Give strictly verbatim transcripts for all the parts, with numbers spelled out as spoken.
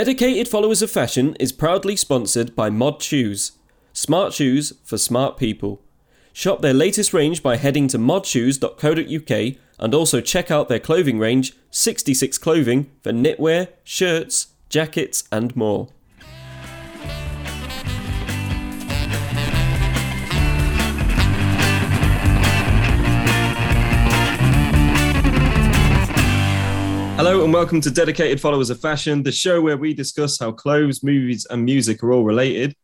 Dedicated Followers of Fashion is proudly sponsored by Mod Shoes. Smart shoes for smart people. Shop their latest range by heading to mod shoes dot co dot u k and also check out their clothing range, sixty-six Clothing, for knitwear, shirts, jackets and more. Hello and welcome to Dedicated Followers of Fashion, the show where we discuss how clothes, movies and music are all related.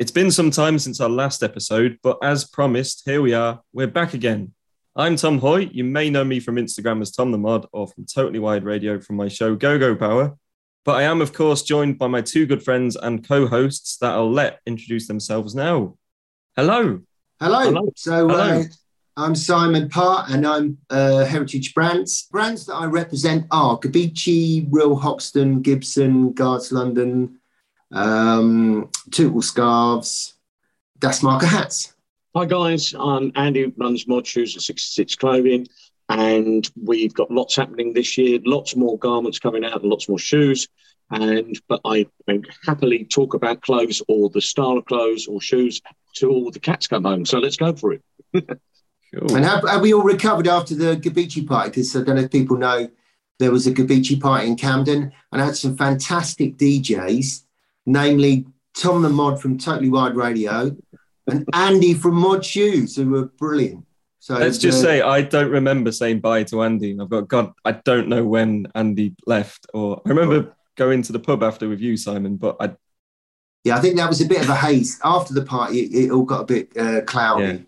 It's been some time since our last episode, but as promised, here we are, we're back again. I'm Tom Hoy. You may know me from Instagram as Tom the Mod or from Totally Wide Radio from my show Go Go Power. But I am, of course, joined by my two good friends and co-hosts that I'll let introduce themselves now. Hello. Hello. Hello. So, Hello. Uh... I'm Simon Parr, and I'm uh, Heritage Brands. Brands that I represent are Gabicci, Real Hoxton, Gibson, Guards London, um, Tuttle Scarves, Das Marker Hats. Hi guys, I'm Andy, who runs Mod Shoes at sixty-six Clothing, and we've got lots happening this year, lots more garments coming out and lots more shoes. And but I happily talk about clothes or the style of clothes or shoes till the cats come home, so let's go for it. Cool. And have, have we all recovered after the Gabicci party? Because I don't know if people know, there was a Gabicci party in Camden and I had some fantastic D Js, namely Tom the Mod from Totally Wide Radio and Andy from Mod Shoes, who were brilliant. So Let's the, just say I don't remember saying bye to Andy. I've got, God, I don't know when Andy left. Or I remember going to the pub after with you, Simon, but I... Yeah, I think that was a bit of a haze. After the party, it, it all got a bit uh, cloudy. Yeah.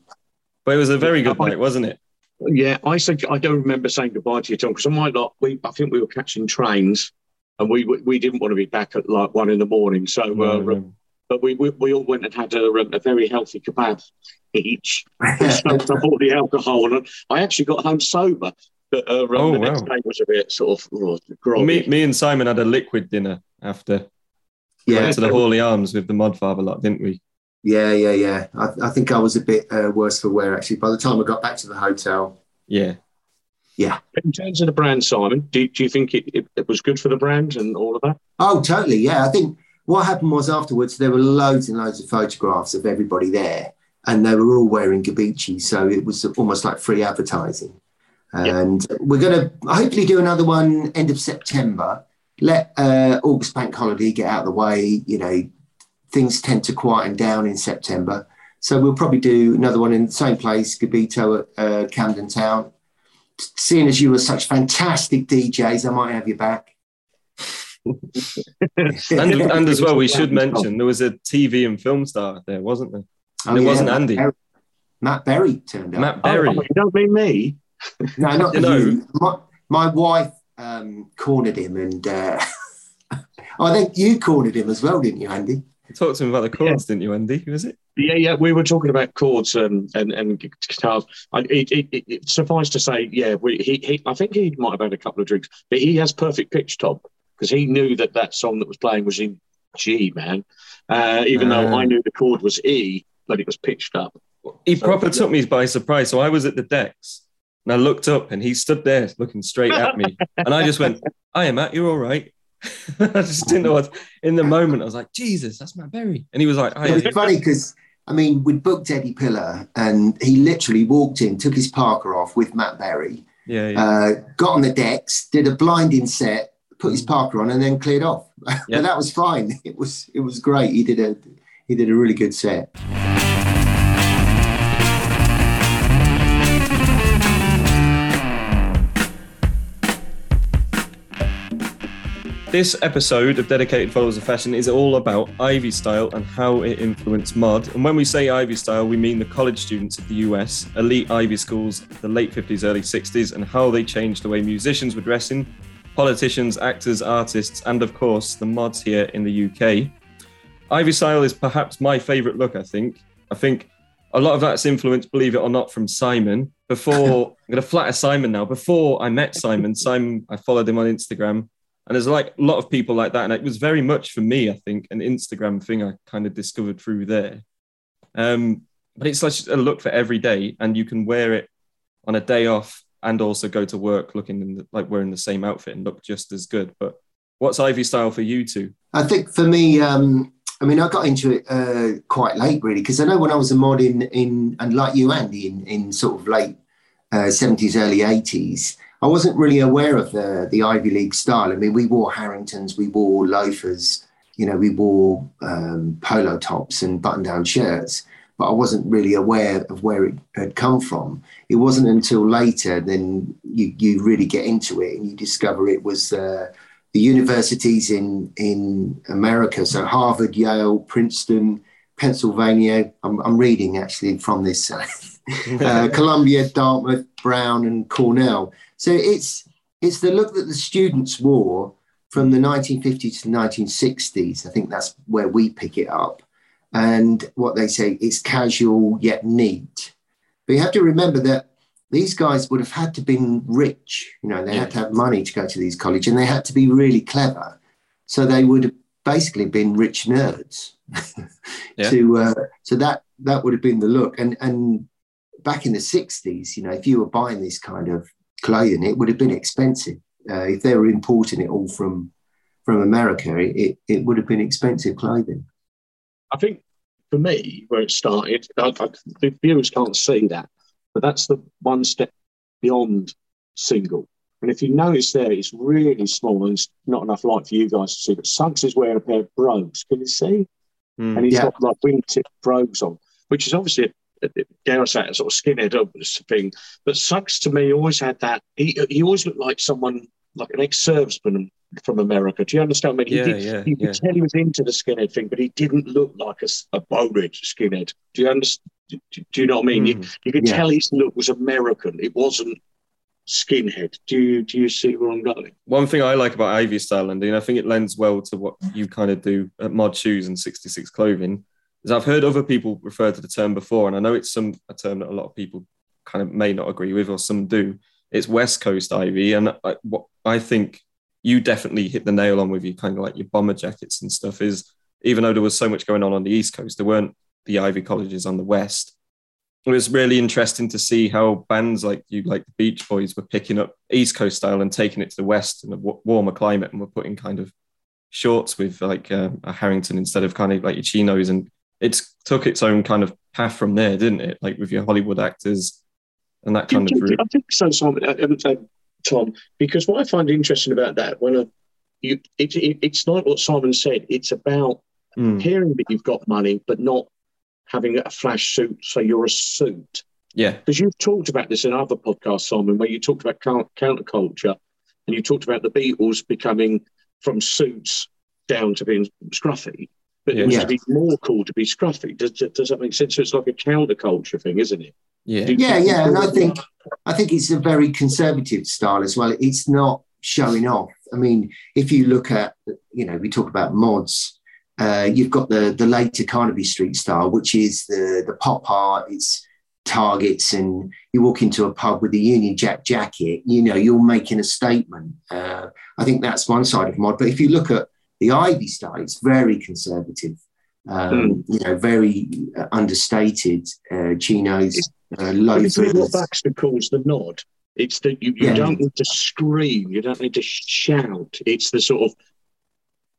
But it was a very good night, wasn't it? Yeah, I said I don't remember saying goodbye to you, Tom, because I might not. We, I think we were catching trains, and we we didn't want to be back at like one in the morning. So, uh, no. but we, we we all went and had a, a very healthy kebab each, smoked up all the alcohol, and I actually got home sober. But uh, oh, the next wow. day was a bit sort of oh, groggy. Me, me and Simon had a liquid dinner after. Yeah, went to the Hawley Arms with the Modfather lot, didn't we? Yeah, yeah, yeah. I, I think I was a bit uh, worse for wear, actually, by the time I got back to the hotel. Yeah. Yeah. In terms of the brand, Simon, do, do you think it, it, it was good for the brand and all of that? Oh, totally, yeah. I think what happened was afterwards there were loads and loads of photographs of everybody there and they were all wearing Gabicci, so it was almost like free advertising. And yeah. we're going to hopefully do another one end of September, let uh, August bank holiday get out of the way, you know, things tend to quieten down in September. So we'll probably do another one in the same place, Gabito at uh, Camden Town. Seeing as you were such fantastic D Js, I might have you back. and, and as well, we should mention, there was a T V and film star there, wasn't there? And oh, it yeah, wasn't Matt Andy. Berry. Matt Berry turned up. Matt Berry. Oh, you don't mean me? No, not you. Know. My, my wife um, cornered him and uh, I think you cornered him as well, didn't you, Andy? You talked to him about the chords, yeah. didn't you, Andy? Was it? Yeah, yeah. We were talking about chords and and, and guitars. I, it, it, it, it suffice to say, yeah, we, he, he, I think he might have had a couple of drinks, but he has perfect pitch, Tom, because he knew that that song that was playing was in G, man. Uh, even um, though I knew the chord was E, but it was pitched up. He so, proper yeah. took me by surprise. So I was at the decks and I looked up and he stood there looking straight at me. And I just went, hiya, Matt, you're all right. I just didn't know what, in the moment I was like, Jesus, that's Matt Berry. And he was like, it was funny because I mean we booked Eddie Pillar and he literally walked in, took his parka off with Matt Berry, yeah, yeah. Uh, got on the decks, did a blinding set, put his parka on and then cleared off. But yeah. That was fine. It was it was great. He did a he did a really good set. This episode of Dedicated Followers of Fashion is all about Ivy Style and how it influenced mod. And when we say Ivy Style, we mean the college students of the U S, elite Ivy schools, the late fifties, early sixties, and how they changed the way musicians were dressing, politicians, actors, artists, and of course, the mods here in the U K. Ivy Style is perhaps my favourite look, I think. I think a lot of that's influenced, believe it or not, from Simon. Before, I'm going to flatter Simon now. Before I met Simon, Simon, I followed him on Instagram. And there's like a lot of people like that. And it was very much for me, I think, an Instagram thing I kind of discovered through there. Um, but it's such a look for every day and you can wear it on a day off and also go to work looking in the, like wearing the same outfit and look just as good. But What's Ivy style for you two? I think for me, um, I mean, I got into it uh, quite late, really, because I know when I was a mod in, in and like you, Andy, in, in sort of late uh, seventies, early eighties, I wasn't really aware of the, the Ivy League style. I mean, we wore Harringtons, we wore loafers, you know, we wore um, polo tops and button-down shirts, but I wasn't really aware of where it had come from. It wasn't until later then you, you really get into it and you discover it was uh, the universities in, in America. So Harvard, Yale, Princeton, Pennsylvania. I'm, I'm reading actually from this. Uh, uh, Columbia, Dartmouth, Brown and Cornell. So it's, it's the look that the students wore from the nineteen fifties to the nineteen sixties. I think that's where we pick it up. And what they say is casual yet neat. But you have to remember that these guys would have had to been rich. You know, they yeah. had to have money to go to these colleges and they had to be really clever. So they would have basically been rich nerds. yeah. to, uh, so that that would have been the look. And, and back in the sixties, you know, if you were buying this kind of clothing, it would have been expensive. Uh, if they were importing it all from, from America, it, it, it would have been expensive clothing. I think for me, where it started, I, I, the viewers can't see that, but that's the one step beyond single. And if you notice there, it's really small and it's not enough light for you guys to see, but Suggs is wearing a pair of brogues. Can you see? Mm, and he's yeah. got like wingtip brogues on, which is obviously, a, a, dare I say, a sort of skinhead thing. But Suggs to me always had that, he, he always looked like someone, like an ex-serviceman from America. Do you understand? I mean, he yeah, did, yeah, you yeah. could tell he was into the skinhead thing, but he didn't look like a, a bowhead skinhead. Do you understand? Do, do you know what I mean? Mm, you, you could yeah. tell his look was American. It wasn't skinhead. Do you do you see where I'm going? One thing I like about Ivy style, Andy, and I think it lends well to what you kind of do at Mod Shoes and sixty-six Clothing, is I've heard other people refer to the term before, and I know it's some a term that a lot of people kind of may not agree with, or some do. It's West Coast Ivy, and I, what I think you definitely hit the nail on with your kind of like your bomber jackets and stuff is, even though there was so much going on on the East Coast, there weren't the Ivy colleges on the West. It was really interesting to see how bands like you, like the Beach Boys, were picking up East Coast style and taking it to the West in a w- warmer climate, and were putting kind of shorts with like um, a Harrington instead of kind of like your chinos. And it took its own kind of path from there, didn't it? Like with your Hollywood actors and that kind of route. I think so, Simon. Tom, because what I find interesting about that, when I, you, it, it, it's not what Simon said. It's about mm. hearing that you've got money, but not having a flash suit. So you're a suit, yeah. Because you've talked about this in other podcasts, Simon, where you talked about counterculture, and you talked about the Beatles becoming from suits down to being scruffy, but yeah. it was yeah. to be more cool to be scruffy. Does, does that make sense? So it's like a counterculture thing, isn't it? Yeah, do, yeah, do yeah. And I think I think it's a very conservative style as well. It's not showing off. I mean, if you look at, you know, we talk about mods, uh, you've got the the later Carnaby Street style, which is the, the pop art, it's targets, and you walk into a pub with a Union Jack jacket, you know, you're making a statement. Uh, I think that's one side of mod. But if you look at the Ivy style, it's very conservative. Um, you know, very uh, understated uh, chinos, uh, loafers. It's what Baxter calls the nod. It's that you, you yeah. don't need to scream, you don't need to shout. It's the sort of,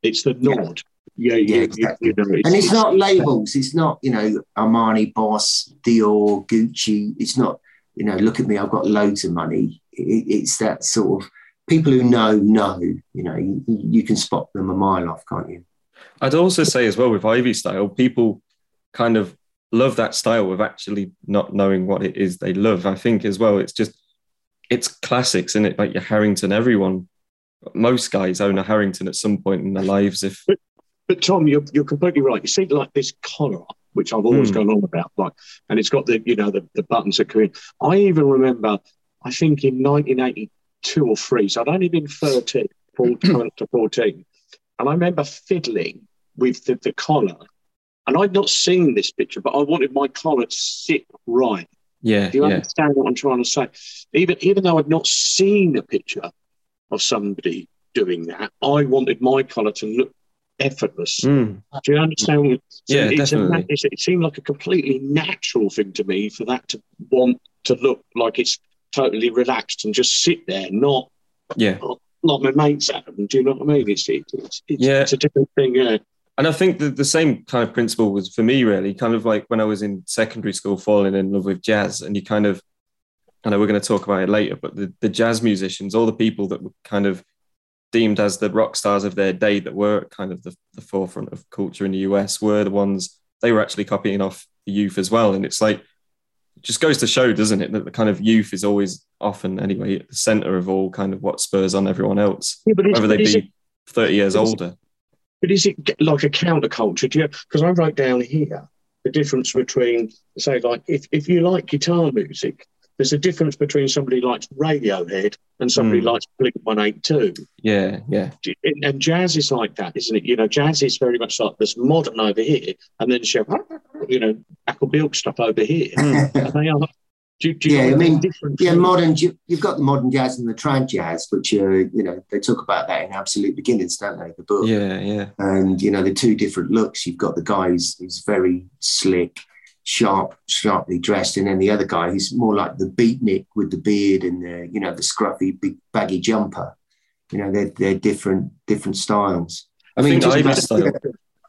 it's the nod. Yeah, yeah, yeah exactly. you, you know, it's, and it's, it's not labels. It's not, you know, Armani, Boss, Dior, Gucci. It's not, you know, look at me, I've got loads of money. It, it's that sort of people who know know. You know, you, you can spot them a mile off, can't you? I'd also say as well with Ivy style, people kind of love that style with actually not knowing what it is they love. I think as well, it's just, it's classics, isn't it? Like your Harrington, everyone, most guys own a Harrington at some point in their lives. If But, but Tom, you're, you're completely right. You see like this collar, which I've always mm. gone on about, like, and it's got the, you know, the, the buttons that come in. I even remember, I think in nineteen eighty-two or three, so I'd only been thirteen, twelve to fourteen. And I remember fiddling with the, the collar. And I'd not seen this picture, but I wanted my collar to sit right. Yeah. Do you yeah. understand what I'm trying to say? Even, even though I'd not seen a picture of somebody doing that, I wanted my collar to look effortless. Mm. Do you understand? So yeah, it's definitely. A, it's, it seemed like a completely natural thing to me for that to want to look like it's totally relaxed and just sit there, not... Yeah. Oh, like my mates at them. Do you know what I mean? It's it's, it's, yeah. it's a different thing. Yeah. And I think that the same kind of principle was for me, really, kind of like when I was in secondary school, falling in love with jazz, and you kind of, I know we're going to talk about it later, but the, the jazz musicians, all the people that were kind of deemed as the rock stars of their day that were kind of the, the forefront of culture in the U S were the ones, they were actually copying off the youth as well. And it's like, it just goes to show, doesn't it, that the kind of youth is always often, anyway, at the centre of all kind of what spurs on everyone else, yeah, whether they be it, thirty years older. But is it like a counterculture? Do you? Because I wrote down here the difference between, say, like, if, if you like guitar music, there's a difference between somebody likes Radiohead and somebody mm. likes Blink one eighty-two. Yeah, yeah. And jazz is like that, isn't it? You know, jazz is very much like there's modern over here and then show, you know, Applebilk stuff over here. And they are, do, do yeah, you know, I mean, different yeah, things? Modern, you've got the modern jazz and the trad jazz, which, are, you know, they talk about that in Absolute Beginnings, don't they, the book? Yeah, yeah. And, you know, the two different looks. You've got the guys who's very slick, sharp, sharply dressed, and then the other guy who's more like the beatnik with the beard and the, you know, the scruffy, big baggy jumper. You know, they're they're different different styles. I, I mean, think Ivy's style.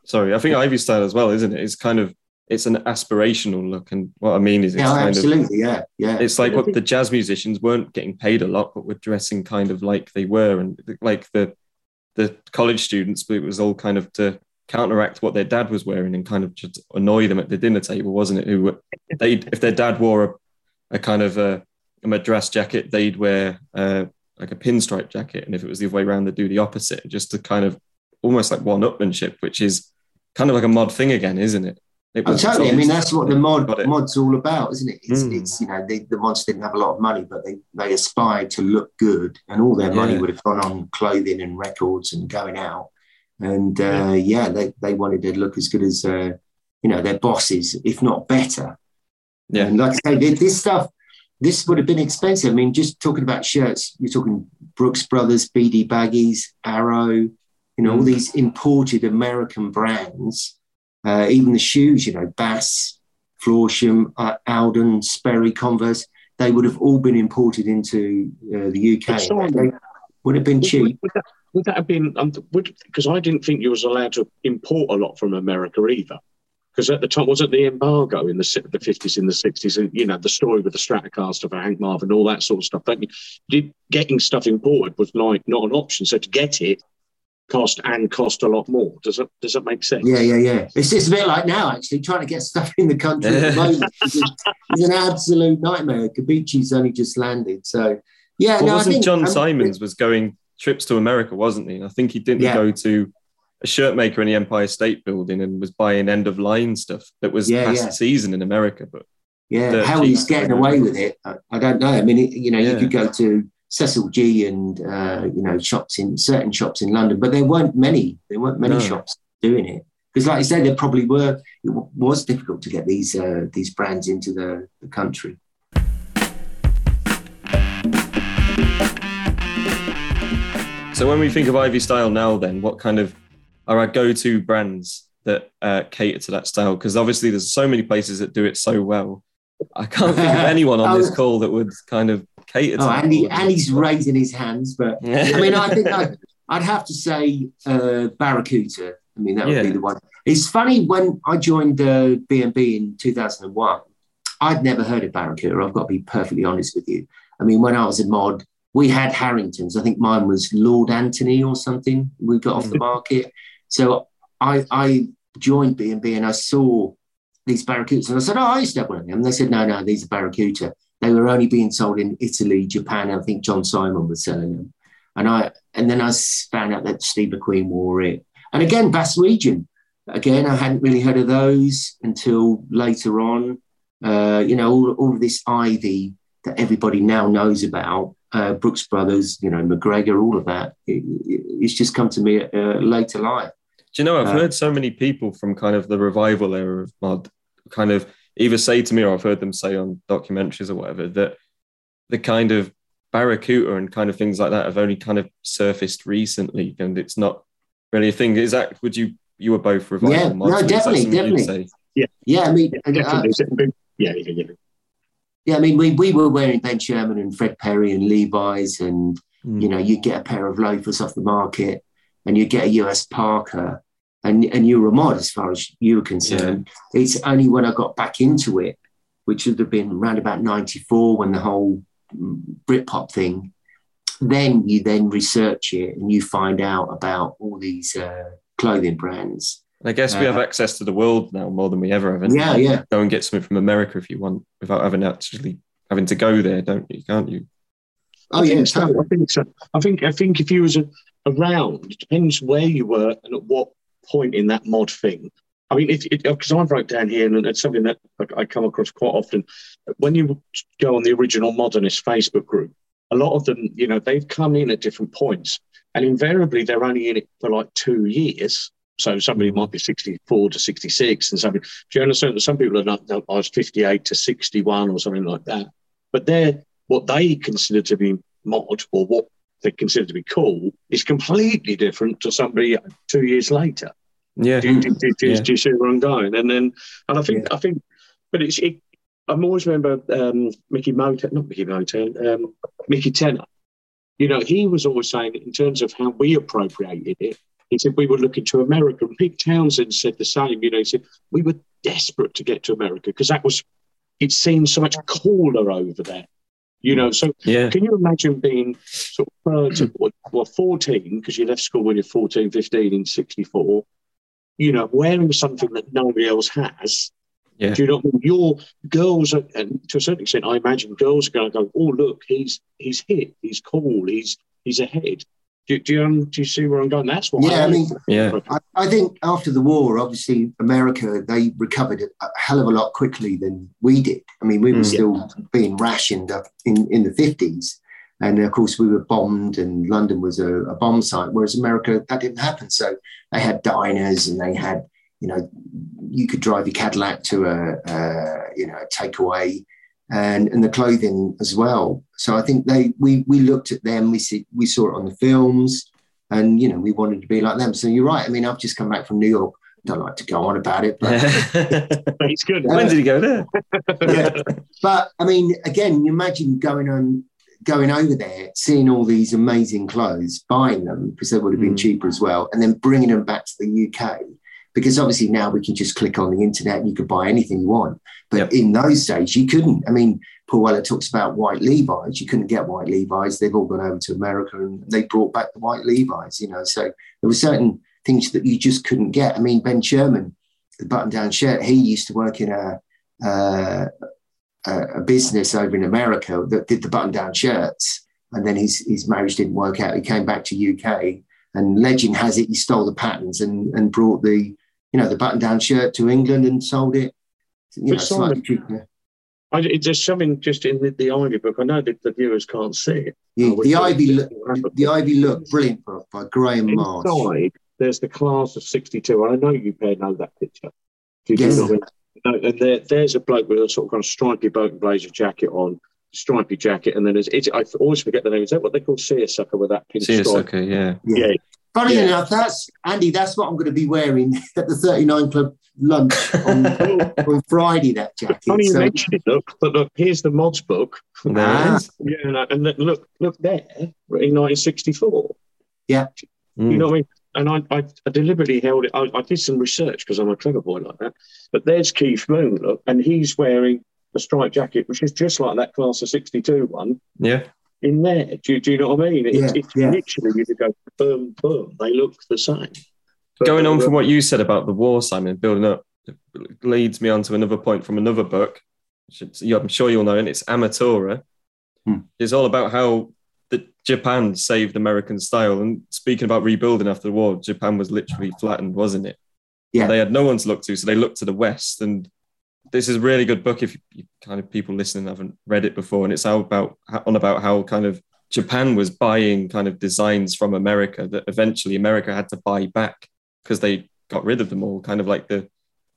Sorry, I think Ivy's style as well, isn't it? It's kind of it's an aspirational look, and what I mean is, it's yeah, kind absolutely, of, yeah, yeah. It's like what the jazz musicians weren't getting paid a lot, but were dressing kind of like they were, and like the the college students, but it was all kind of to counteract what their dad was wearing and kind of just annoy them at the dinner table, wasn't it? Who they, if their dad wore a, a kind of a, a Madras jacket, they'd wear uh, like a pinstripe jacket, and if it was the other way around, they'd do the opposite, just to kind of almost like one-upmanship, which is kind of like a mod thing again, isn't it? It was, oh, totally. I mean, that's what the mod mod's all about, isn't it? It's, mm. it's you know, they, the mods didn't have a lot of money, but they they aspired to look good, and all their money yeah. would have gone on clothing and records and going out. And, uh, yeah, they, they wanted to look as good as, uh, you know, their bosses, if not better. Yeah. And like I say, this stuff, this would have been expensive. I mean, just talking about shirts, you're talking Brooks Brothers, B D Baggies, Arrow, you know, mm. all these imported American brands, uh, even the shoes, you know, Bass, Florsheim, uh, Alden, Sperry, Converse, they would have all been imported into uh, the U K. They would have been cheap. Would that have been, because um, I didn't think you was allowed to import a lot from America either. Because at the time, wasn't the embargo in the the fifties, in the sixties, and you know the story with the Stratocaster for Hank Marvin, all that sort of stuff. I mean, did, getting stuff imported was like not an option. So to get it cost and cost a lot more. Does that does that make sense? Yeah, yeah, yeah. It's just a bit like now actually trying to get stuff in the country at the moment is an absolute nightmare. Gabicci's only just landed, so yeah. Well, no, wasn't I think, John Simons it, was going. trips to America, wasn't he? And I think he didn't yeah. go to a shirt maker in the Empire State Building and was buying end-of-line stuff that was yeah, past yeah. season in America. But yeah, how he's getting away with it, I, I don't know. I mean, it, you know, yeah. you could go to Cecil G and, uh, you know, shops in certain shops in London, but there weren't many. There weren't many no. shops doing it. Because like you said, there probably were, it w- was difficult to get these, uh, these brands into the, the country. So when we think of Ivy style now, then what kind of are our go-to brands that uh, cater to that style? Because obviously there's so many places that do it so well. I can't think of anyone on oh, this call that would kind of cater to. Oh, Andy, Andy's raising his hands, but I mean, I think I'd, I'd have to say uh, Baracuta. I mean, that would yeah. be the one. It's funny when I joined uh, B and B in two thousand one, I'd never heard of Baracuta. I've got to be perfectly honest with you. I mean, when I was a mod, we had Harrington's. I think mine was Lord Anthony or something. We got off the market. So I, I joined B and B and I saw these Barracutas. And I said, oh, I used to have one of them. And they said, no, no, these are Barracuta. They were only being sold in Italy, Japan. I think John Simon was selling them. And I and then I found out that Steve McQueen wore it. And again, Bass Region. Again, I hadn't really heard of those until later on. Uh, you know, all, all of this Ivy that everybody now knows about. Uh, Brooks Brothers, you know, McGregor, all of that. It, it, it's just come to me at uh, later life. Do you know, I've uh, heard so many people from kind of the revival era of mod kind of either say to me or I've heard them say on documentaries or whatever that the kind of Barracuta and kind of things like that have only kind of surfaced recently and it's not really a thing. Is that, would you, you were both revival yeah, mods? No, definitely, definitely. Yeah. yeah, I mean... Yeah, uh, yeah, yeah. yeah. Yeah, I mean, we we were wearing Ben Sherman and Fred Perry and Levi's and Mm. You know, you get a pair of loafers off the market and you get a U S Parker and, and you were a mod as far as you were concerned. Yeah. It's only when I got back into it, which would have been around about ninety-four when the whole Britpop thing, then you then research it and you find out about all these uh, clothing brands. And I guess we have uh, access to the world now more than we ever have. Yeah, you? yeah. Go and get something from America if you want, without having actually having to go there, don't you? Can't you? Oh I yeah, think so. I think so. I think I think if you was a, around, it depends where you were and at what point in that mod thing. I mean, because I wrote down here, and it's something that I come across quite often. When you go on the original Modernist Facebook group, a lot of them, you know, they've come in at different points, and invariably they're only in it for like two years. So somebody might be sixty-four to sixty-six and something. Do you understand? Some people are not, I was fifty-eight to sixty-one or something like that. But they're what they consider to be mod or what they consider to be cool is completely different to somebody two years later. Yeah. Do, do, do, do, yeah. do you see where I'm going? And then, and I think, yeah. I think, but it's, it, I always remember um, Mickey Moten, not Mickey Moten, um, Mickey Tenner. You know, he was always saying in terms of how we appropriated it, he said we were looking to America. And Pete Townsend said the same. You know, he said we were desperate to get to America because that was, it seemed so much cooler over there. You know, so yeah. Can you imagine being sort of thirty, well, fourteen, because you left school when you're fourteen, fifteen in sixty-four, you know, wearing something that nobody else has. Yeah. Do you know, your girls, are, and to a certain extent, I imagine girls are going to go, oh, look, he's he's hip, he's cool, he's he's ahead. Do, do, you, do you see where I'm going? That's what yeah, I, I mean. Yeah. I, I think after the war, obviously, America, they recovered a hell of a lot quickly than we did. I mean, we were mm, still yeah. being rationed up in, in the fifties. And, of course, we were bombed and London was a, a bomb site, whereas America, that didn't happen. So they had diners and they had, you know, you could drive your Cadillac to a, a you know, a takeaway and, and the clothing as well. So I think they we we looked at them, we, see, we saw it on the films and, you know, we wanted to be like them. So you're right. I mean, I've just come back from New York. Don't like to go on about it, but it's good. When did he go there? Yeah. But, I mean, again, you imagine going on, going over there, seeing all these amazing clothes, buying them because they would have been mm. cheaper as well, and then bringing them back to the U K because obviously now we can just click on the internet and you can buy anything you want. But yep. in those days, you couldn't. I mean, Paul Weller talks about white Levi's. You couldn't get white Levi's. They've all gone over to America and they brought back the white Levi's, you know. So there were certain things that you just couldn't get. I mean, Ben Sherman, the button-down shirt, he used to work in a... Uh, a business over in America that did the button-down shirts, and then his his marriage didn't work out. He came back to U K, and legend has it he stole the patterns and and brought the you know the button-down shirt to England and sold it. You know, Simon, slightly... I, there's something just in the, the Ivy book. I know that the viewers can't see it. Yeah, the Ivy look, the Ivy look, brilliant book by Graham Marsh. Inside, there's the class of sixty-two. I know you pair know that picture. Did yes. You know, No, and there, there's a bloke with a sort of kind of stripy boat and blazer jacket on, stripy jacket, and then it's, it's I always forget the name. Is that what they call seersucker with that pink stripe? Seersucker, yeah. yeah. yeah. Funny yeah. enough, that's Andy. That's what I'm going to be wearing at the thirty-nine Club lunch on, on Friday. That jacket. Funny so. You mentioned it. Look, but look, here's the mods book. Nice. Yeah, and, and look, look there in nineteen sixty-four. Yeah, mm. You know what I mean. And I, I, I deliberately held it. I, I did some research because I'm a clever boy like that. But there's Keith Moon, look, and he's wearing a striped jacket, which is just like that class of sixty-two one. Yeah. In there. Do, do you know what I mean? It, yeah, it's yeah. literally, you could go, boom, boom. They look the same. But going on from what you said about the war, Simon, building up, leads me on to another point from another book, which I'm sure you'll know, and it's Amatora. Hmm. It's all about how that Japan saved American style. And speaking about rebuilding after the war, Japan was literally flattened, wasn't it? Yeah. They had no one to look to, so they looked to the West. And this is a really good book if you kind of people listening haven't read it before. And it's all about on about how kind of Japan was buying kind of designs from America that eventually America had to buy back because they got rid of them all, kind of like the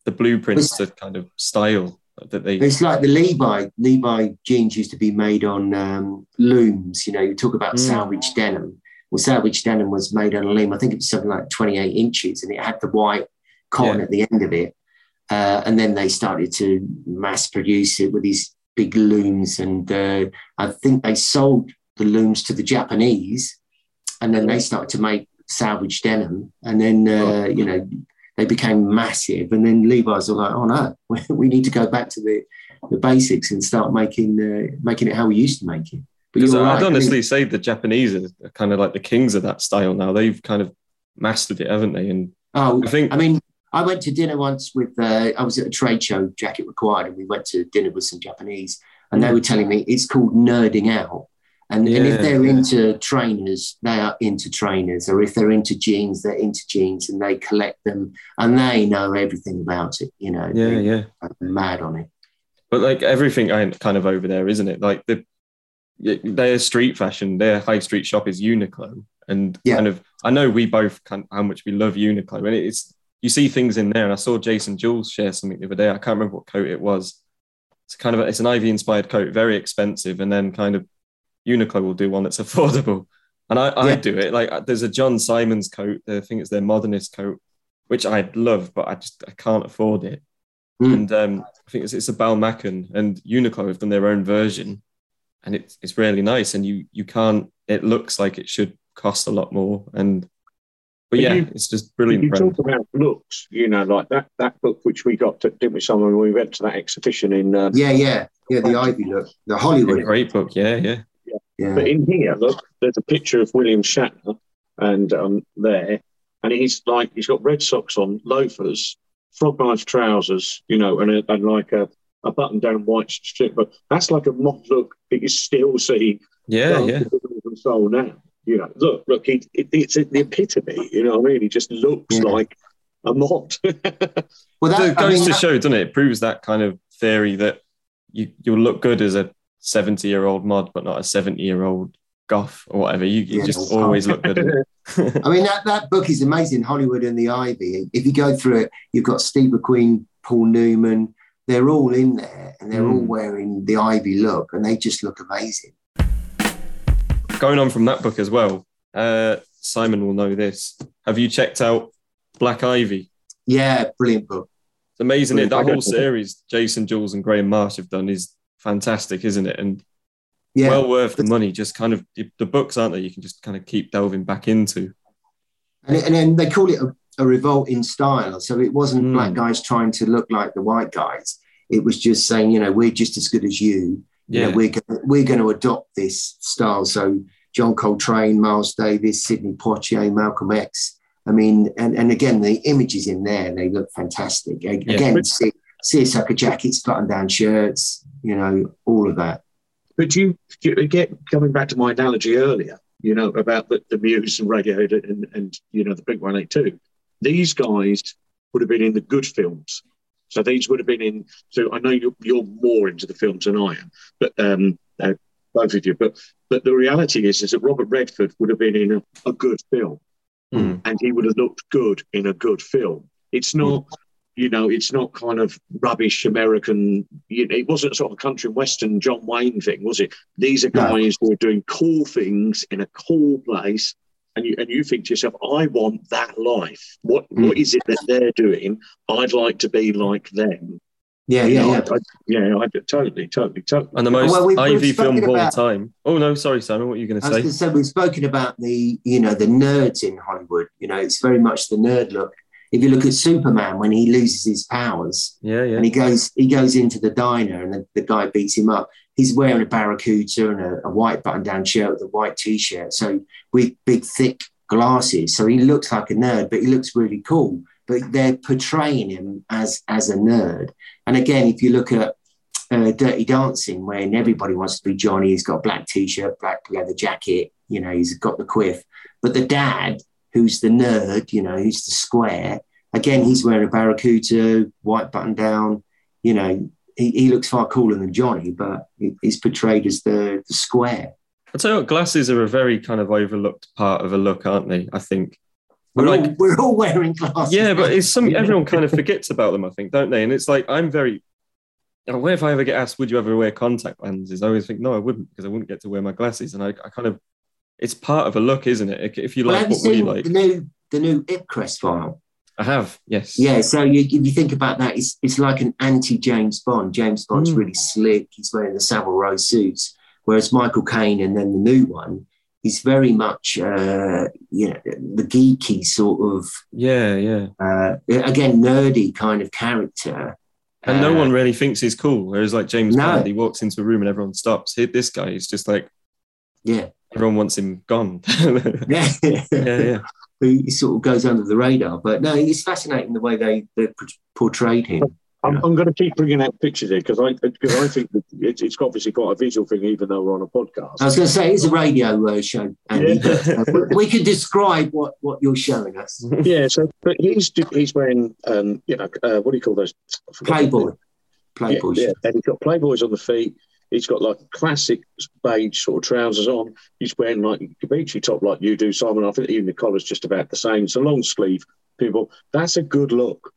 the blueprints to kind of style. That they... It's like the Levi Levi jeans used to be made on um, looms. You know, you talk about mm. salvage denim. Well, salvage denim was made on a loom. I think it was something like twenty-eight inches, and it had the white cotton yeah. at the end of it. Uh, and then they started to mass produce it with these big looms, and uh, I think they sold the looms to the Japanese, and then they started to make salvage denim, and then uh, you know, they became massive, and then Levi's were like, oh no, we need to go back to the, the basics and start making uh, making it how we used to make it. But you're right. I'd honestly say the Japanese are kind of like the kings of that style now. They've kind of mastered it, haven't they? And oh, I think I mean I went to dinner once with uh, I was at a trade show, Jacket Required, and we went to dinner with some Japanese, and they were telling me it's called nerding out. And, yeah, and if they're yeah. into trainers, they are into trainers. Or if they're into jeans, they're into jeans, and they collect them, and they know everything about it, you know. Yeah, yeah. Mad on it. But, like, everything kind of over there, isn't it? Like, the, their street fashion, their high street shop is Uniqlo. And yeah. kind of, I know we both, can, how much we love Uniqlo. And it's, you see things in there. And I saw Jason Jules share something the other day. I can't remember what coat it was. It's kind of, a, it's an Ivy-inspired coat, very expensive, and then kind of, Uniqlo will do one that's affordable, and I, I yeah. do it. Like, there's a John Simons coat. I think it's their modernist coat, which I love, but I just I can't afford it. Mm. And um, I think it's, it's a Balmacan, and Uniqlo have done their own version, and it's it's really nice. And you you can't. It looks like it should cost a lot more. And but yeah, you, it's just brilliant. You brand. Talk about looks, you know, like that that book which we got, to, didn't we? Someone we went to that exhibition in. Um, yeah, yeah, yeah. The Ivy look, the Hollywood a great book. Yeah, yeah. Yeah. But in here, look, there's a picture of William Shatner, and um, there, and he's like, he's got red socks on, loafers, frog-knife trousers, you know, and, a, and like a, a button-down white strip. But that's like a mock look that you still see. Yeah, yeah. And soul now, you know, look, look, he, it, it's the epitome, you know what I mean? He just looks yeah. like a mod. Well, that so it goes I mean, to that... show, doesn't it? It proves that kind of theory that you you'll look good as a seventy-year-old mod, but not a seventy-year-old goth or whatever. You, you yeah, just always look good. I mean, that, that book is amazing, Hollywood and the Ivy. If you go through it, you've got Steve McQueen, Paul Newman. They're all in there, and they're mm. all wearing the Ivy look, and they just look amazing. Going on from that book as well, uh, Simon will know this. Have you checked out Black Ivy? Yeah, brilliant book. It's amazing. It? That whole series Jason Jules and Graham Marsh have done is fantastic, isn't it? And yeah, well worth the money. Just kind of the books, aren't they? You can just kind of keep delving back into. And, and then they call it a, a revolt in style. So it wasn't mm. black guys trying to look like the white guys. It was just saying, you know, we're just as good as you. Yeah, you know, we're gonna, we're going to adopt this style. So John Coltrane, Miles Davis, Sidney Poitier, Malcolm X. I mean, and and again, the images in there, they look fantastic. Again, yeah. see, seersucker jackets, button-down shirts, you know, all of that. But you, you get coming back to my analogy earlier, you know, about the, the Muse and Radiohead and, and, you know, the Blink one eighty-two. These guys would have been in the good films. So these would have been in, so I know you're, you're more into the films than I am, but um, uh, both of you, but but the reality is, is that Robert Redford would have been in a, a good film mm. and he would have looked good in a good film. It's not... Mm. You know, it's not kind of rubbish American, you know, it wasn't sort of a country western John Wayne thing, was it? These are guys no. who are doing cool things in a cool place, and you and you think to yourself, I want that life. What mm. what is it that they're doing? I'd like to be like them. Yeah, you yeah, know, yeah. I, I, yeah, I, totally, totally, totally. And the most well, we've, Ivy we've film of all time. Oh, no, sorry, Simon, what are you going to say? I was going to say, we've spoken about the, you know, the nerds in Hollywood. You know, it's very much the nerd look. If you look at Superman when he loses his powers, yeah, yeah. and he goes he goes into the diner and the, the guy beats him up, he's wearing a Baracuta and a, a white button-down shirt with a white T-shirt, so with big, thick glasses. So he looks like a nerd, but he looks really cool. But they're portraying him as, as a nerd. And again, if you look at uh, Dirty Dancing, when everybody wants to be Johnny, he's got a black T-shirt, black leather jacket, you know, he's got the quiff. But the dad... who's the nerd, you know, who's the square. Again, he's wearing a Baracuta, white button down. You know, he, he looks far cooler than Johnny, but he's portrayed as the, the square. I'd say what, glasses are a very kind of overlooked part of a look, aren't they? I think. We're, like, all, we're all wearing glasses. Yeah, but it's some, everyone kind of forgets about them, I think, don't they? And it's like, I'm very... Where if I ever get asked, would you ever wear contact lenses? I always think, no, I wouldn't, because I wouldn't get to wear my glasses. And I, I kind of... It's part of a look, isn't it? If you like well, what we like. The new, the new Ipcrest file. I have, yes. Yeah, so you, if you think about that, it's it's like an anti-James Bond. James Bond's mm. really slick. He's wearing the Savile Row suits. Whereas Michael Caine and then the new one is very much, uh, you know, the geeky sort of, yeah, yeah, uh, again, nerdy kind of character. And no one really thinks he's cool. Whereas like James no. Bond, he walks into a room and everyone stops. Hit this guy, he's just like, yeah, everyone wants him gone. yeah, yeah, yeah. He sort of goes under the radar. But no, it's fascinating the way they, they portrayed him. I'm, I'm going to keep bringing out pictures here because I because I think that it's, it's obviously quite a visual thing, even though we're on a podcast. I was going to say it's a radio uh, show, Andy. Yeah. We can describe what, what you're showing us. Yeah, so but he's he's wearing um you know uh, what do you call those? Playboy, Playboys. Yeah, yeah, and he's got Playboys on the feet. He's got like classic beige sort of trousers on. He's wearing like Gabicci top like you do, Simon. I think even the collar's just about the same. It's a long sleeve. People, that's a good look.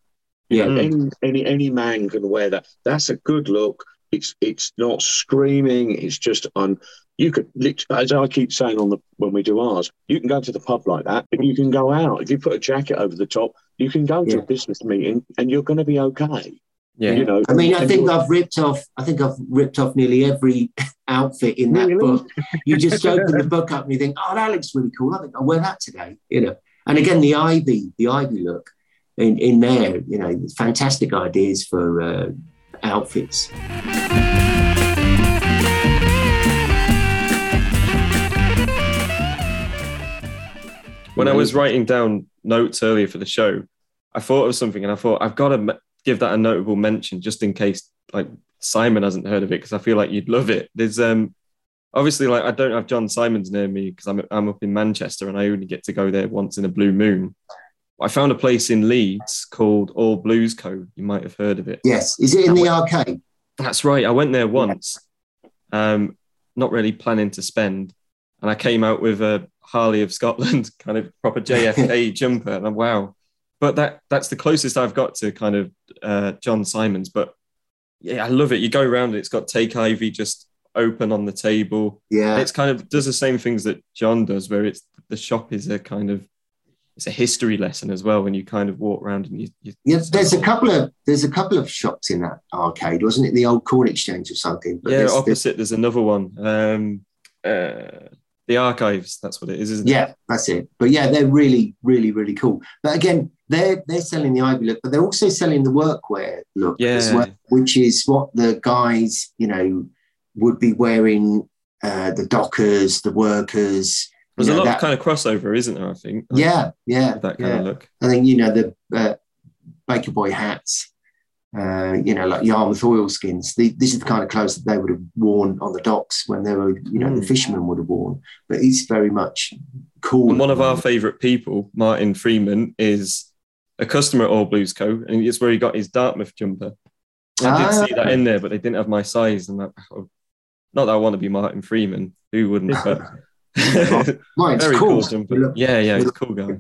Yeah, mm. any, any any man can wear that. That's a good look. It's it's not screaming. It's just on. You could, as I keep saying on the when we do ours, you can go to the pub like that, but you can go out. If you put a jacket over the top, you can go to yeah. a business meeting and you're going to be okay. Yeah, you know. I mean, I think I've ripped off. I think I've ripped off nearly every outfit in that really? book. You just open the book up and you think, oh, that looks really cool. I think I'll wear that today. You know. And again, the ivy, the ivy look. In, in there, you know, fantastic ideas for uh, outfits. When I was writing down notes earlier for the show, I thought of something and I thought, I've got to m- give that a notable mention just in case, like, Simon hasn't heard of it because I feel like you'd love it. There's um, obviously, like, I don't have John Simons near me because I'm, I'm up in Manchester and I only get to go there once in a blue moon. I found a place in Leeds called All Blues Co. You might have heard of it. Yes. Is it in the arcade? That's right. I went there once, um, not really planning to spend. And I came out with a Harley of Scotland, kind of proper J F K jumper. And I'm, wow. But that that's the closest I've got to kind of uh, John Simons. But yeah, I love it. You go around and it's got Take Ivy just open on the table. Yeah. And it's kind of does the same things that John does, where it's the shop is a kind of, it's a history lesson as well when you kind of walk around and you. you yeah, there's a couple of there's a couple of shops in that arcade, wasn't it? The old Corn Exchange or something. But yeah, there's, opposite. There's, there's another one. Um, uh, the Archives. That's what it is, isn't it? Yeah, that's it. But yeah, they're really, really, really cool. But again, they're they're selling the Ivy look, but they're also selling the workwear look yeah. as well, which is what the guys, you know, would be wearing. Uh, the dockers, the workers. There's you know, a lot that, of kind of crossover, isn't there, I think? Yeah, yeah. That kind yeah. of look. I think, you know, the uh, Baker Boy hats, uh, you know, like Yarmouth oilskins. The, this is the kind of clothes that they would have worn on the docks when they were, you know, mm. the fishermen would have worn. But it's very much cool. And one of our favourite people, Martin Freeman, is a customer at All Blues Co. And it's where he got his Dartmouth jumper. I ah. did see that in there, but they didn't have my size. And that, not that I want to be Martin Freeman. Who wouldn't? But... Mine's very cool. cool yeah, yeah, it's cool guy.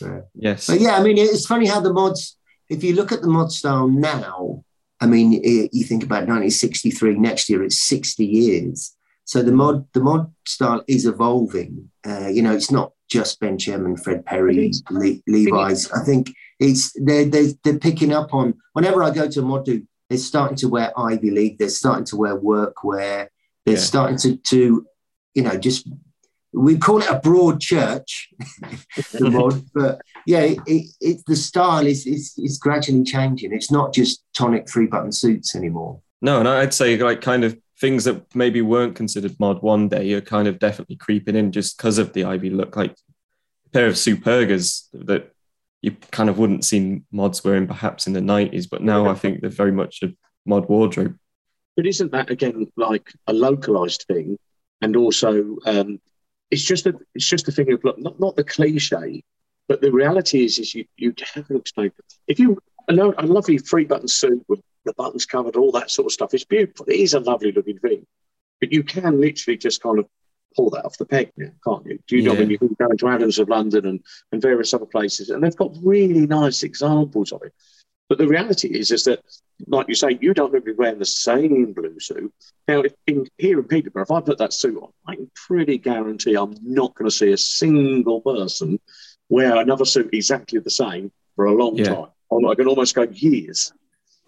Yeah. Yes, but yeah, I mean, it's funny how the mods. If you look at the mod style now, I mean, it, you think about nineteen sixty-three. Next year, it's sixty years. So the mod, the mod style is evolving. Uh, you know, it's not just Ben Sherman, Fred Perry, Le- Levi's. I think it's they're, they're they're picking up on. Whenever I go to a mod do, they're starting to wear Ivy League. They're starting to wear workwear. They're yeah. starting to to, you know, just. We call it a broad church, the mod, but yeah, it, it, it, the style is, is is gradually changing. It's not just tonic three-button suits anymore. No, and I'd say like kind of things that maybe weren't considered mod one day are kind of definitely creeping in just because of the Ivy look, like a pair of Supergas that you kind of wouldn't see mods wearing perhaps in the nineties, but now I think they're very much a mod wardrobe. But isn't that, again, like a localised thing and also... Um, It's just a, it's just a thing of look, not not the cliche, but the reality is, is you you have to explain. If you, I know a lovely three button suit with the buttons covered, all that sort of stuff. It's beautiful. It is a lovely looking thing, but you can literally just kind of pull that off the peg now, can't you? Do you yeah. know when you can go into Adams of London and and various other places, and they've got really nice examples of it. But the reality is, is that, like you say, you don't really wear the same blue suit. Now, if in, here in Peterborough, if I put that suit on, I can pretty guarantee I'm not going to see a single person wear another suit exactly the same for a long yeah. time. I can almost go years.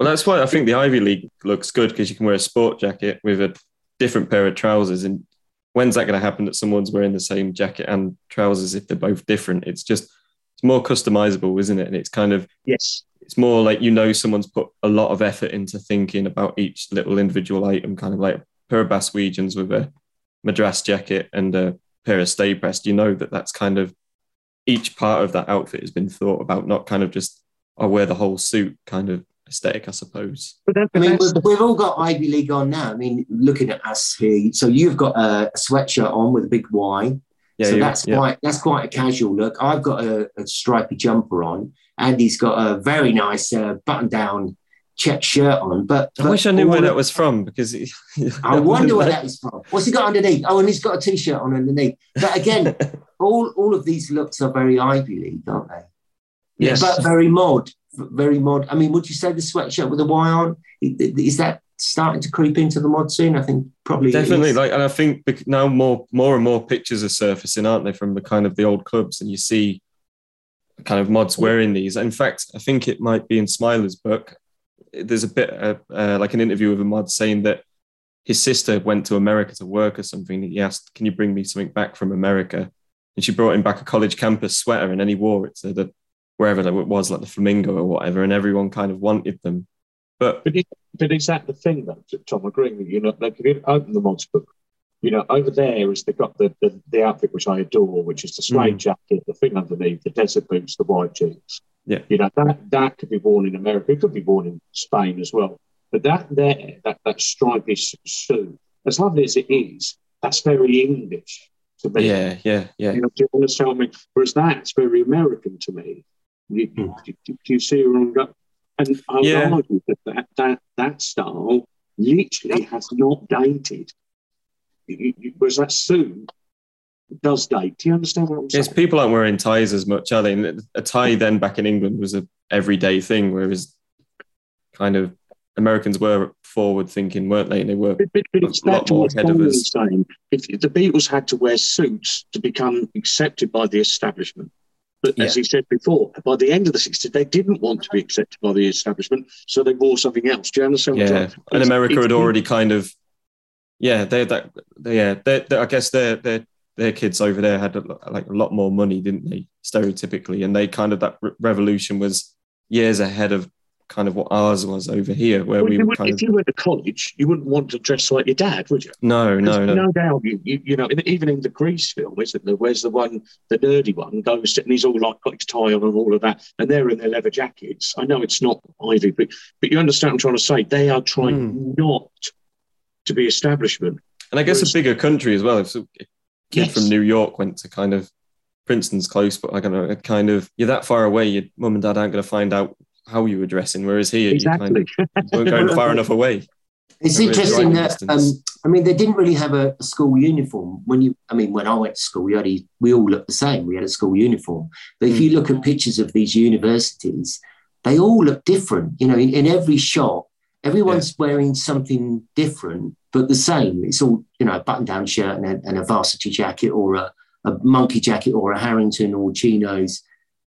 Well, that's why I think the Ivy League looks good because you can wear a sport jacket with a different pair of trousers. And when's that going to happen that someone's wearing the same jacket and trousers if they're both different? It's just, it's more customizable, isn't it? And it's kind of, yes, it's more like, you know, someone's put a lot of effort into thinking about each little individual item, kind of like a pair of Baswegians with a Madras jacket and a pair of Stay Pressed. You know that that's kind of, each part of that outfit has been thought about, not kind of just, I wear the whole suit kind of aesthetic, I suppose. I mean, we've, we've all got Ivy League on now. I mean, looking at us here, so you've got a sweatshirt on with a big Y. Yeah, so that's yeah. quite that's quite a casual look. I've got a, a stripy jumper on. Andy's got a very nice uh, button-down check shirt on. But, but I wish I knew where that was from, because it, I wonder where that was from. What's he got underneath? Oh, and he's got a T-shirt on underneath. But again, all all of these looks are very Ivy League, aren't they? Yes. But very mod, very mod. I mean, would you say the sweatshirt with a Y on, is that starting to creep into the mod scene? I think probably definitely. Like, and I think now more, more and more pictures are surfacing, aren't they, from the kind of the old clubs, and you see kind of mods wearing these. In fact, I think it might be in Smiler's book. There's a bit uh, uh, like an interview with a mod saying that his sister went to America to work or something. And he asked, "Can you bring me something back from America?" And she brought him back a college campus sweater, and then he wore it to the wherever it was, like the Flamingo or whatever, and everyone kind of wanted them. But but, it, but is that the thing, though, Tom, agreeing with you? Know, like, if you open the mods book, you know, over there is they've got the, the, the outfit which I adore, which is the suede mm. jacket, the thing underneath, the desert boots, the white jeans. Yeah, you know, that that could be worn in America. It could be worn in Spain as well. But that there, that that stripy suit, as lovely as it is, that's very English to me. Yeah, yeah, yeah. You know, do you understand what I mean? Whereas that's very American to me. You, hmm. do, do, do you see where I'm going? And I would yeah. argue that that, that that style literally has not dated. You, you, whereas that suit does date. Do you understand what I'm saying? Yes, people aren't wearing ties as much, are they? A tie then back in England was an everyday thing, whereas kind of Americans were forward-thinking, weren't they? And they were but, but, but a it's lot more ahead of us. If, if the Beatles had to wear suits to become accepted by the establishment. But as yeah. he said before, by the end of the sixties, they didn't want to be accepted by the establishment, so they wore something else. Do you understand? Yeah, what and America it's, had already kind of, yeah, they that, they, yeah, they, they, I guess their their their kids over there had a, like a lot more money, didn't they? Stereotypically, and they kind of that re- revolution was years ahead of kind of what ours was over here, where well, we were kind if of, you went to college, you wouldn't want to dress like your dad, would you? No, no, no. No doubt, you, you, you know, even in the Grease film, isn't there? Where's the one, the nerdy one goes and he's all like got his tie on and all of that, and they're in their leather jackets. I know it's not Ivy, but but you understand what I'm trying to say. They are trying mm. not to be establishment, and I guess whereas, a bigger country as well. If a kid yes. from New York went to kind of Princeton's close, but I don't know, kind of you're that far away, your mum and dad aren't going to find out how you were dressing, whereas here exactly. you, kind of, you weren't going far enough away. It's interesting that, um, I mean, they didn't really have a, a school uniform. When you, I mean, when I went to school, we, had a, we all looked the same. We had a school uniform. But mm. if you look at pictures of these universities, they all look different. You know, in, in every shot, everyone's yeah. wearing something different, but the same. It's all, you know, a button-down shirt and a, and a varsity jacket or a, a monkey jacket or a Harrington or chinos.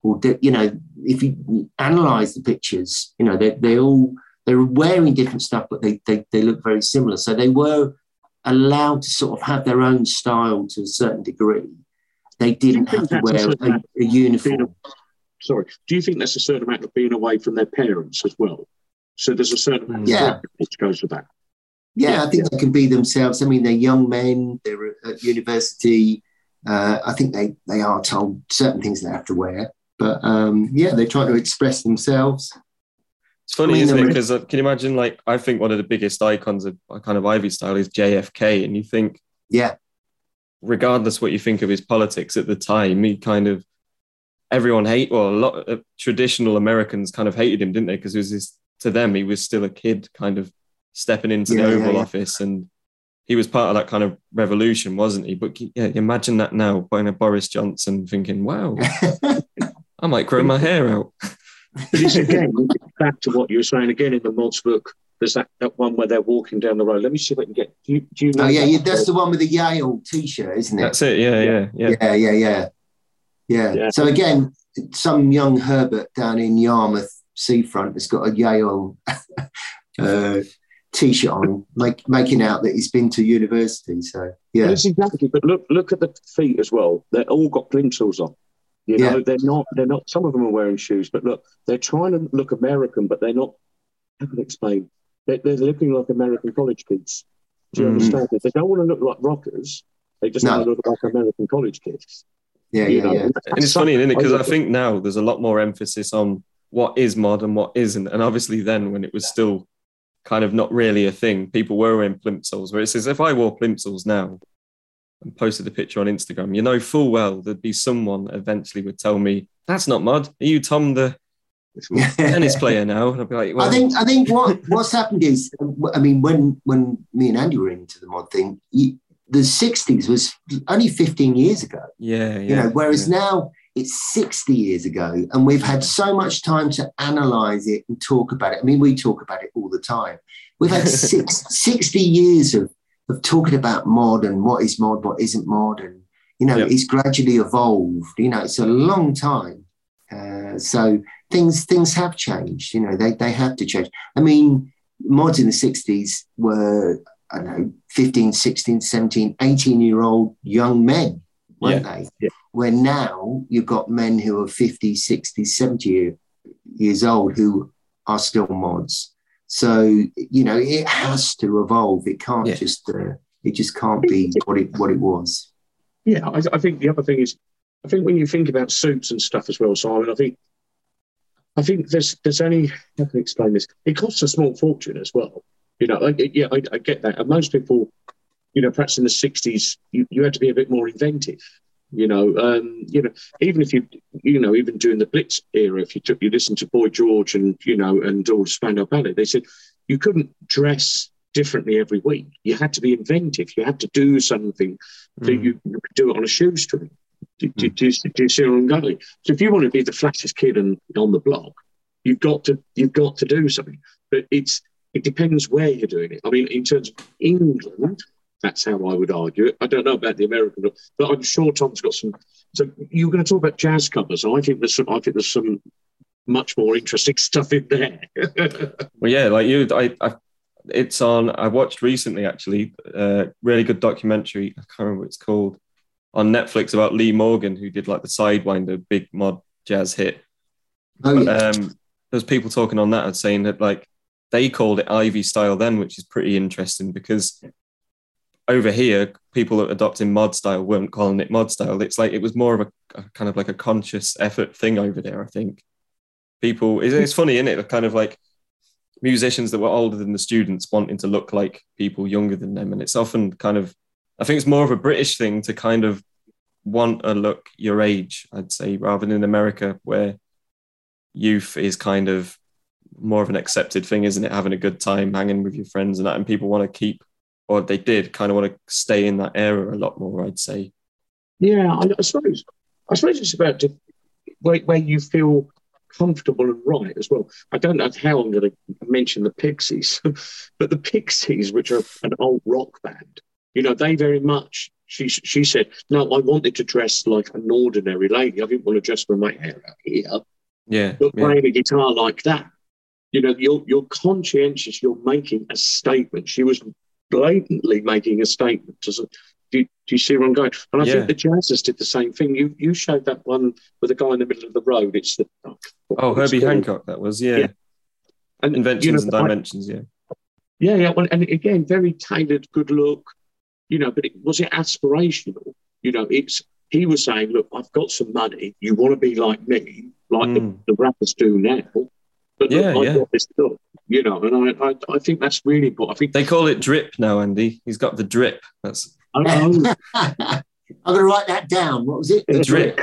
Or, you know, if you analyse the pictures, you know, they they all they're wearing different stuff, but they, they they look very similar. So they were allowed to sort of have their own style to a certain degree. They didn't have to wear a, a, a uniform. A, sorry, do you think that's a certain amount of being away from their parents as well? So there's a certain amount yeah. of which goes with that. Yeah, yeah. I think yeah. they can be themselves. I mean, they're young men. They're at university. Uh, I think they they are told certain things they have to wear. But, um, yeah, they try to express themselves. It's funny, I mean, isn't it? Because uh, can you imagine, like, I think one of the biggest icons of kind of Ivy style is J F K. And you think, yeah, regardless what you think of his politics at the time, he kind of, everyone hate, well, a lot of traditional Americans kind of hated him, didn't they? Because it was this, to them, he was still a kid kind of stepping into yeah, the Oval yeah, yeah. Office. And he was part of that kind of revolution, wasn't he? But yeah, imagine that now, buying a Boris Johnson thinking, wow. I might grow my hair out. But it's again, back to what you were saying again in the mods book, there's that, that one where they're walking down the road. Let me see if I can get... Do you, do you know oh, yeah, that yeah that's the one with the Yale T-shirt, isn't it? That's it, yeah, yeah, yeah. Yeah, yeah, yeah. Yeah. yeah. So again, some young Herbert down in Yarmouth Seafront has got a Yale uh, T-shirt on, make, making out that he's been to university. So yeah, yes, exactly. But look, look at the feet as well. They've all got plimsolls on. You know, yeah. they're not. They're not. Some of them are wearing shoes, but look, they're trying to look American, but they're not. How can I explain? They're, they're looking like American college kids. Do you mm. understand? They don't want to look like rockers. They just no. want to look like American college kids. Yeah, yeah, yeah. And it's funny, isn't it? Because I think now there's a lot more emphasis on what is mod and what isn't. And obviously, then when it was still kind of not really a thing, people were wearing plimsolls. Where it says, if I wore plimsolls now and posted a picture on Instagram, you know full well there'd be someone eventually would tell me, that's not mod. Are you Tom the tennis player now? And I'd be like, well. I think I think what what's happened is, I mean, when when me and Andy were into the mod thing, you, the sixties was only fifteen years ago. Yeah, yeah. You know, whereas yeah. now it's sixty years ago, and we've had so much time to analyse it and talk about it. I mean, we talk about it all the time. We've had six, sixty years of, of talking about mod and what is mod, what isn't mod, and, you know, yep. it's gradually evolved. You know, it's a long time. Uh, so things things have changed. You know, they, they have to change. I mean, mods in the sixties were... I don't know, fifteen, sixteen, seventeen, eighteen year old young men, weren't yeah. they? Yeah. Where now you've got men who are fifty, sixty, seventy years old who are still mods. So, you know, it has to evolve. It can't yeah. just, uh, it just can't be what it, what it was. Yeah. I, I think the other thing is, I think when you think about suits and stuff as well, Simon, I think, I think there's, there's only, how can I explain this? It costs a small fortune as well. You know, I, yeah, I, I get that. And most people, you know, perhaps in the sixties, you, you had to be a bit more inventive. You know, um, you know, even if you, you know, even during the Blitz era, if you took, you listened to Boy George and you know, and all Spandau Ballet, they said you couldn't dress differently every week. You had to be inventive. You had to do something mm. that you, you could do it on a shoestring. Do, mm. do, do, do you see where I'm going? So if you want to be the flattest kid and on the block, you've got to, you've got to do something. But it's It depends where you're doing it. I mean, in terms of England, that's how I would argue it. I don't know about the American, but I'm sure Tom's got some. So you were going to talk about jazz covers. I think there's some. I think there's some much more interesting stuff in there. Well, yeah, like you, I, I, it's on. I watched recently actually a really good documentary. I can't remember what it's called, on Netflix about Lee Morgan, who did like the Sidewinder big mod jazz hit. Oh, yeah. But, um, there's people talking on that and saying that like. They called it Ivy style then, which is pretty interesting because over here, people that were adopting mod style weren't calling it mod style. It's like it was more of a, a kind of like a conscious effort thing over there, I think. People, it's, it's funny, isn't it? Kind of like musicians that were older than the students wanting to look like people younger than them. And it's often kind of, I think it's more of a British thing to kind of want a look your age, I'd say, rather than in America where youth is kind of more of an accepted thing, isn't it? Having a good time, hanging with your friends and that, and people want to keep, or they did kind of want to stay in that era a lot more, I'd say. Yeah, I, I suppose. I suppose it's about to, where, where you feel comfortable and right as well. I don't know how I'm going to mention the Pixies, but the Pixies, which are an old rock band, you know, they very much. She she said, "No, I wanted to dress like an ordinary lady. I didn't want to dress with my hair out here. Yeah, but yeah. playing a guitar like that." You know, you're, you're conscientious, you're making a statement. She was blatantly making a statement. Do, do you see where I'm going? And I yeah. think the Jazzers did the same thing. You you showed that one with a guy in the middle of the road. It's the Oh, Herbie called? Hancock, that was, yeah. yeah. And, Inventions you know, and Dimensions, I, yeah. Yeah, yeah. And again, very tailored, good look, you know, but it, was it aspirational? You know, it's he was saying, look, I've got some money. You want to be like me, like mm. the, the rappers do now. But yeah, look, yeah. I got this look, you know, and I, I, I think that's really important. I think they call it drip now, Andy. He's got the drip. That's. Oh. I'm going to write that down. What was it? The drip.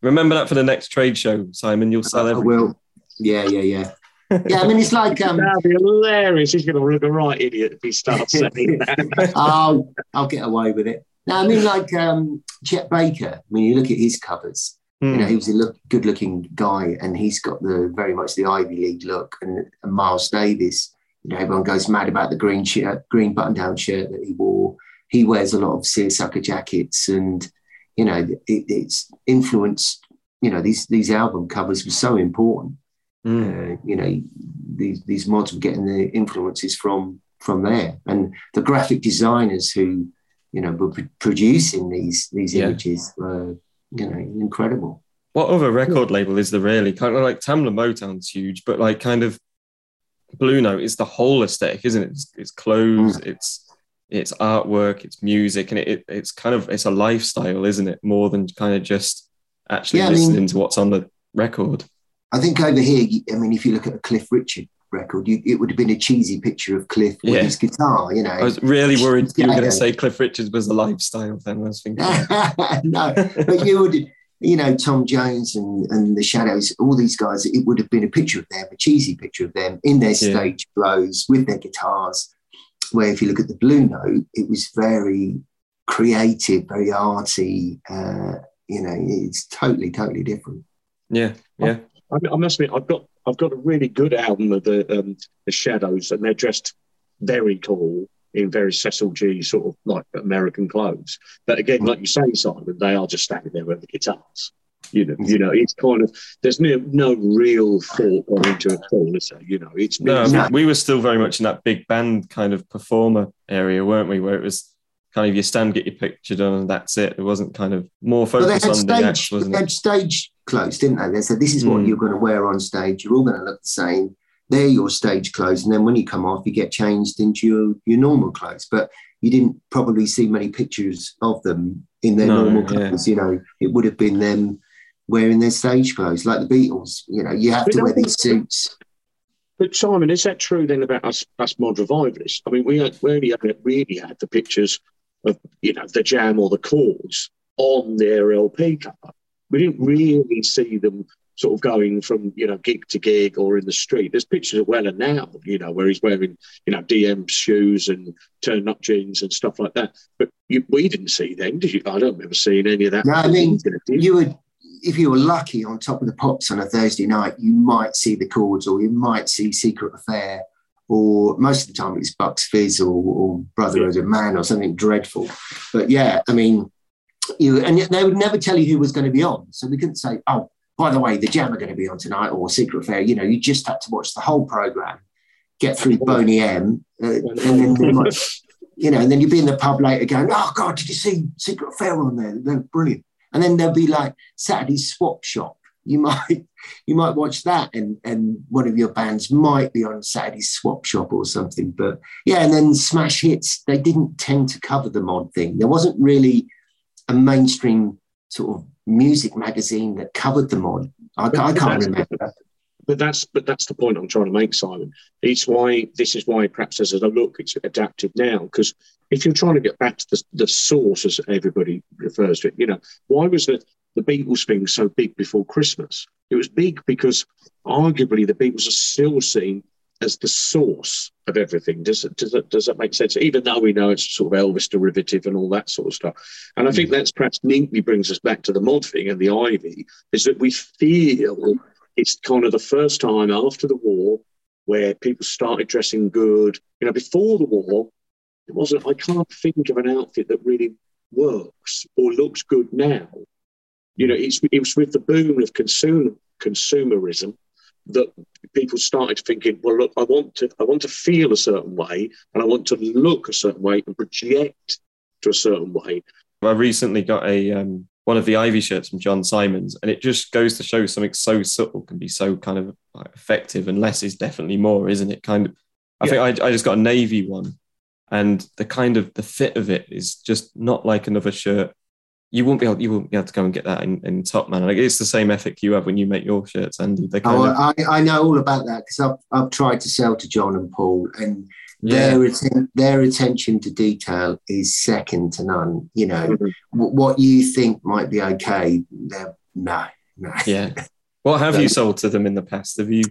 Remember that for the next trade show, Simon. You'll sell everything. I will. Yeah, yeah, yeah. Yeah, I mean, it's like um. That'd be hilarious. He's going to look a right idiot if he starts saying that. I'll, I'll get away with it. No, I mean, like um, Chet Baker. I mean, you look at his covers. You know, he was a look, good-looking guy, and he's got the very much the Ivy League look. And, and Miles Davis, you know, everyone goes mad about the green shirt, green button-down shirt that he wore. He wears a lot of seersucker jackets, and you know, it, it's influenced. You know, these these album covers were so important. Mm. Uh, you know, these these mods were getting the influences from from there. And the graphic designers who, you know, were producing these these yeah. images were, you know, incredible. What other record label is there really? Kind of like Tamla Motown's huge, but like kind of Blue Note is the whole aesthetic, isn't it? It's, it's clothes, mm. it's it's artwork, it's music, and it, it it's kind of it's a lifestyle, isn't it? More than kind of just actually yeah, listening I mean, to what's on the record. I think over here, I mean, if you look at a Cliff Richard record, you, it would have been a cheesy picture of Cliff with yeah. his guitar, you know. I was really worried you were going to say Cliff Richard was a lifestyle then. I was thinking, no, but you would. You know, Tom Jones and, and the Shadows, all these guys, it would have been a picture of them, a cheesy picture of them in their yeah. stage clothes with their guitars, where if you look at the Blue Note, it was very creative, very arty. Uh, you know, it's totally, totally different. Yeah, yeah. I, I must admit, I've got I've got a really good album of the, um, the Shadows, and they're dressed very cool in very Cecil G sort of like American clothes. But again, like you say, Simon, they are just standing there with the guitars. You know, you know, it's kind of, there's no, no real thought gone into it at all, is there? You know, it's... No, I mean, we were still very much in that big band kind of performer area, weren't we? Where it was kind of you stand, get your picture done, and that's it. It wasn't kind of more focused on the act, wasn't it? They had stage clothes, didn't they? They said, this is what mm. you're going to wear on stage. You're all going to look the same. They're your stage clothes, and then when you come off, you get changed into your, your normal clothes. But you didn't probably see many pictures of them in their no, normal clothes. Yeah. You know, it would have been them wearing their stage clothes, like the Beatles. You know, you have but to wear these suits. But Simon, is that true then about us, us mod revivalists? I mean, we had, we only had, really had the pictures of, you know, the Jam or the Chords on their L P cover. We didn't really see them sort of going from, you know, gig to gig or in the street. There's pictures of Weller now, you know, where he's wearing, you know, D M shoes and turn-up jeans and stuff like that. But you, we didn't see them, did you? I don't remember seeing any of that. No, I mean, you would, if you were lucky on Top of the Pops on a Thursday night, you might see the Chords or you might see Secret Affair, or most of the time it's Bucks Fizz or, or Brotherhood yeah. of Man or something dreadful. But, yeah, I mean, you and they would never tell you who was going to be on. So we couldn't say, oh, by the way, the Jam are going to be on tonight, or Secret Affair. You know, you just had to watch the whole programme, get through Boney M, uh, and then, like, you know, and then you'd be in the pub later going, oh, God, did you see Secret Affair on there? They're brilliant. And then there'll be, like, Saturday Swap Shop. You might you might watch that, and, and one of your bands might be on Saturday Swap Shop or something. But, yeah, and then Smash Hits, they didn't tend to cover the mod thing. There wasn't really a mainstream sort of music magazine that covered them on. I, I can't remember. But that's but that's the point I'm trying to make, Simon. It's why this is why perhaps as a look it's adapted now, because if you're trying to get back to the, the source, as everybody refers to it, you know, why was the, the Beatles thing so big before Christmas? It was big because arguably the Beatles are still seen as the source of everything. Does it, does it, does that make sense? Even though we know it's sort of Elvis derivative and all that sort of stuff. And I think that's perhaps neatly brings us back to the mod thing and the Ivy, is that we feel it's kind of the first time after the war where people started dressing good. You know, before the war, it wasn't, I can't think of an outfit that really works or looks good now. You know, it's, it was with the boom of consumer, consumerism that people started thinking, well, look, I want to I want to feel a certain way, and I want to look a certain way and project to a certain way. I recently got a um, one of the Ivy shirts from John Simons, and it just goes to show something so subtle can be so kind of effective, and less is definitely more, isn't it? Kind of, I yeah. think I, I just got a navy one, and the kind of the fit of it is just not like another shirt. You won't be able. You won't be able to go and get that in, in Top Man. Like, it's the same ethic you have when you make your shirts, Andy. Kind oh, of... I, I know all about that because I've I've tried to sell to John and Paul, and yeah. their atten- their attention to detail is second to none. You know, mm-hmm. w- what you think might be okay, no, no. Yeah. What have so, you sold to them in the past? Have you?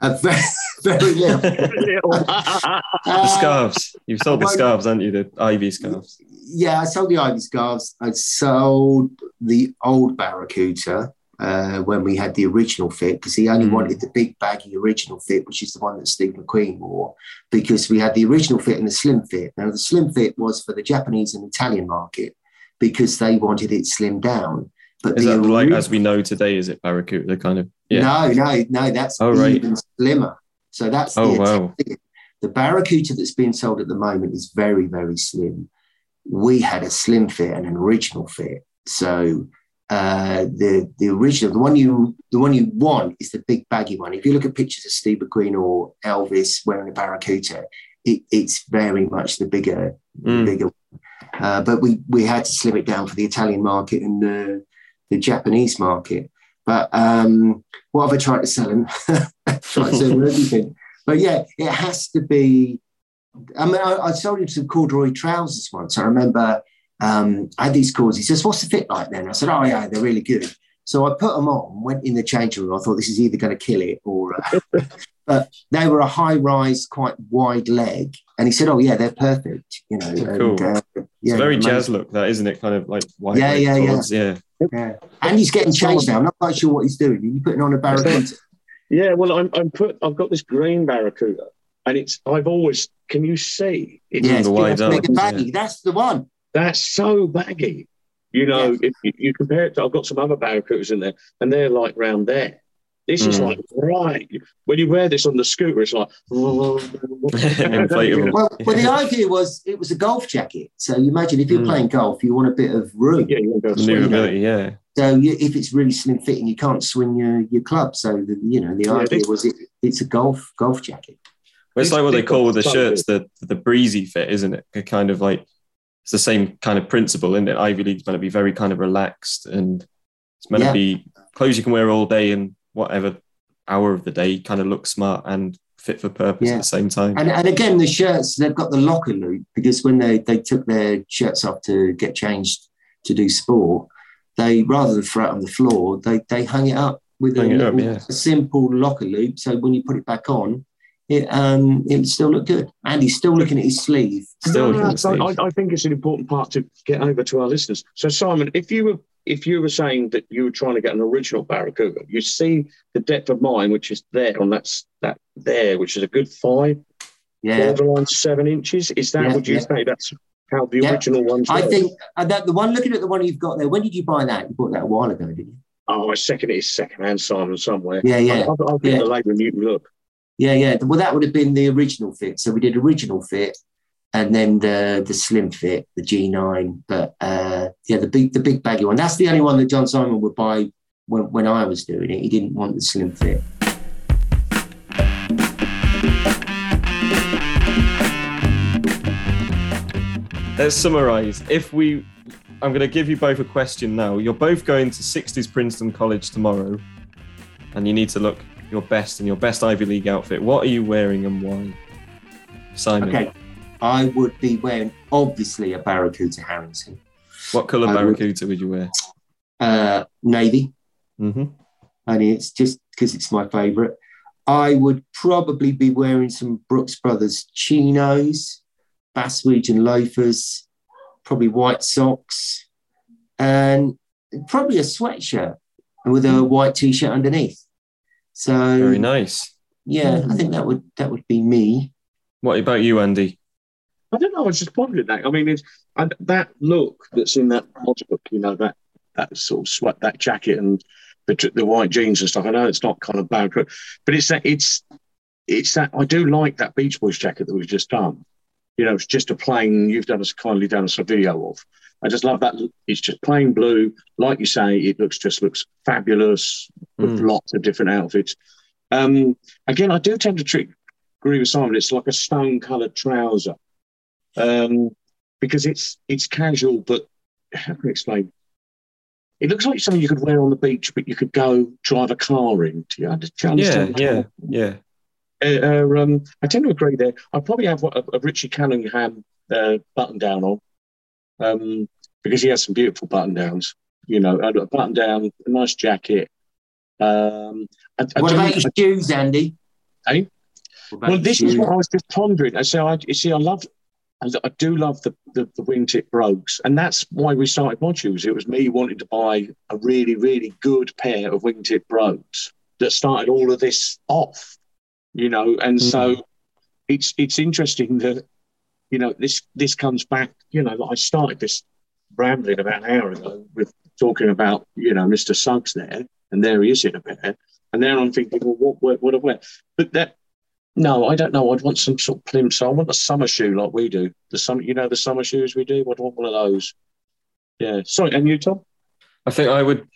A very, very little. The scarves. You've sold the scarves, haven't you? The Ivy scarves. Yeah, I sold the Ivy scarves. I sold the old Baracuta uh, when we had the original fit, because he only mm. wanted the big baggy original fit, which is the one that Steve McQueen wore, because we had the original fit and the slim fit. Now, the slim fit was for the Japanese and Italian market because they wanted it slimmed down. But is that original, like as we know today, is it Baracuta? The kind of yeah. no, no, no. That's oh, right. even slimmer. So that's oh the wow. Italian, The Baracuta that's being sold at the moment is very, very slim. We had a slim fit and an original fit. So uh, the the original, the one you the one you want is the big baggy one. If you look at pictures of Steve McQueen or Elvis wearing a Baracuta, it, it's very much the bigger, mm. bigger one. Uh, but we we had to slim it down for the Italian market and the, the Japanese market. But um, what have I tried to sell him? Tried to sell him everything. But yeah, it has to be. I mean, I, I sold him some corduroy trousers once. I remember um, I had these cords. He says, "What's the fit like then?" I said, "Oh yeah, they're really good." So I put them on, went in the changing room. I thought this is either going to kill it or. Uh, but they were a high rise, quite wide leg, and he said, "Oh yeah, they're perfect." You know, oh, cool. And, uh, yeah, it's very jazz look, that isn't it? Kind of like wide yeah, leg yeah, cords. yeah, yeah, yeah. And he's getting changed now. I'm not quite sure what he's doing. Are you putting on a Baracuta? Yeah, well, I'm, I'm put. I've got this green Baracuta, and it's. I've always. Can you see? It's yeah, it's big baggy. Yeah. That's the one. That's so baggy. You know, yeah. if you compare it to, I've got some other Baracutas in there, and they're like round there. This mm. is like right when you wear this on the scooter, it's like. well, well, the idea was it was a golf jacket. So you imagine if you're mm. playing golf, you want a bit of room. Yeah, you want to go yeah. So you, if it's really slim fitting, you can't swing your, your club. So, the, you know, the yeah, idea big, was it, it's a golf golf jacket. Well, it's, it's like what they call with the shirts, the, the breezy fit, isn't it? A kind of like, it's the same kind of principle, isn't it? Ivy League's meant to be very kind of relaxed and it's meant yeah. to be clothes you can wear all day and whatever hour of the day, kind of look smart and fit for purpose yeah. at the same time. And, and again, the shirts, they've got the locker loop because when they, they took their shirts off to get changed to do sport, they, rather than throw it on the floor, they they hung it up with a, it little, up, yeah. a simple locker loop. So when you put it back on, it um it still looked good. And he's still looking at his sleeve. Still, no, no, no, sleeve. I, I think it's an important part to get over to our listeners. So Simon, if you were if you were saying that you were trying to get an original Baracuta, you see the depth of mine, which is there on that that there, which is a good five, yeah, borderline seven inches. Is that yeah, what you yeah. say? That's how the yeah. original ones I were. think uh, that the one looking at the one you've got there, when did you buy that? You bought that a while ago, didn't you? Oh, I second it is secondhand, Simon, somewhere. Yeah, yeah. I'll, I'll get yeah. the label and you can look. Yeah, yeah. Well, that would have been the original fit. So we did original fit and then the the slim fit, the G nine. But uh, yeah, the big the big baggy one. That's the only one that John Simon would buy when, when I was doing it. He didn't want the slim fit. Let's summarise. If we, I'm going to give you both a question now. You're both going to sixties Princeton College tomorrow, and you need to look your best in your best Ivy League outfit. What are you wearing and why, Simon? Okay, I would be wearing obviously a Baracuta Harrington. What colour Baracuta would, would you wear? Uh, navy. Mm-hmm. And it's just because it's my favourite. I would probably be wearing some Brooks Brothers chinos. Bass region loafers, probably white socks, and probably a sweatshirt with a white t-shirt underneath. So very nice. Yeah, mm-hmm. I think that would that would be me. What about you, Andy? I don't know. I was just wondering that. I mean, it's, I, that look that's in that book, you know, that that sort of sweat, that jacket, and the, the white jeans and stuff. I know it's not kind of bad, but it's that it's it's that I do like that Beach Boys jacket that we've just done. You know, it's just a plain, you've done us kindly done us a video of. I just love that. It's just plain blue. Like you say, it looks just looks fabulous with mm. lots of different outfits. Um, again, I do tend to treat, agree with Simon. It's like a stone-coloured trouser um, because it's it's casual, but how can I explain? It looks like something you could wear on the beach, but you could go drive a car into. You understand? Yeah, yeah, yeah. Uh, um, I tend to agree there. I probably have what, a, a Richie Cunningham uh, button down on um, because he has some beautiful button downs. You know, a button down, a nice jacket. Um, I, I what about your shoes, Andy? Eh? Well, this shoes? is what I was just pondering. I say, I you see, I love, I, I do love the the, the wingtip brogues, and that's why we started Mod Shoes. It was me wanting to buy a really, really good pair of wingtip brogues that started all of this off. You know, and mm. so it's it's interesting that, you know, this this comes back, you know, I started this rambling about an hour ago with talking about, you know, Mister Suggs there, and there he is in a pair. And then I'm thinking, well, what, what, what I wear? But that No, I don't know. I'd want some sort of plimsoll. So I want a summer shoe like we do. The summer, you know, the summer shoes we do. I'd want one of those. Yeah. Sorry, and you, Tom? I think I would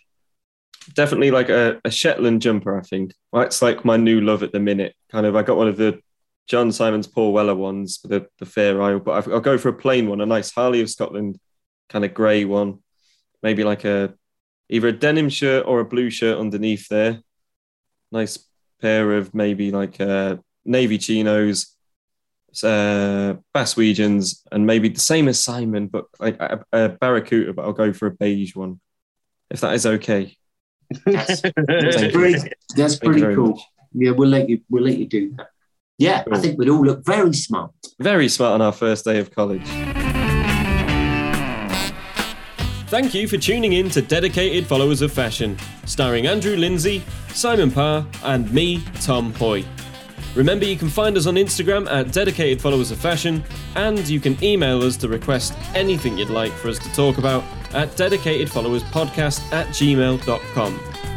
definitely like a, a Shetland jumper. I think that's like my new love at the minute. Kind of, I got one of the John Simons, Paul Weller ones, the the Fair Isle, but I've, I'll go for a plain one, a nice Harley of Scotland kind of grey one, maybe like a either a denim shirt or a blue shirt underneath there. Nice pair of maybe like a navy chinos, uh, Baswegians, and maybe the same as Simon, but like a, a Baracuta, but I'll go for a beige one, if that is okay. That's, that's pretty, that's pretty cool. Much. Yeah, we'll let you. We'll let you do that. Yeah, cool. I think we'd all look very smart. Very smart on our first day of college. Thank you for tuning in to Dedicated Followers of Fashion, starring Andrew Lindsay, Simon Parr, and me, Tom Hoy. Remember, you can find us on Instagram at Dedicated Followers of Fashion, and you can email us to request anything you'd like for us to talk about at dedicatedfollowerspodcast at gmail dot com.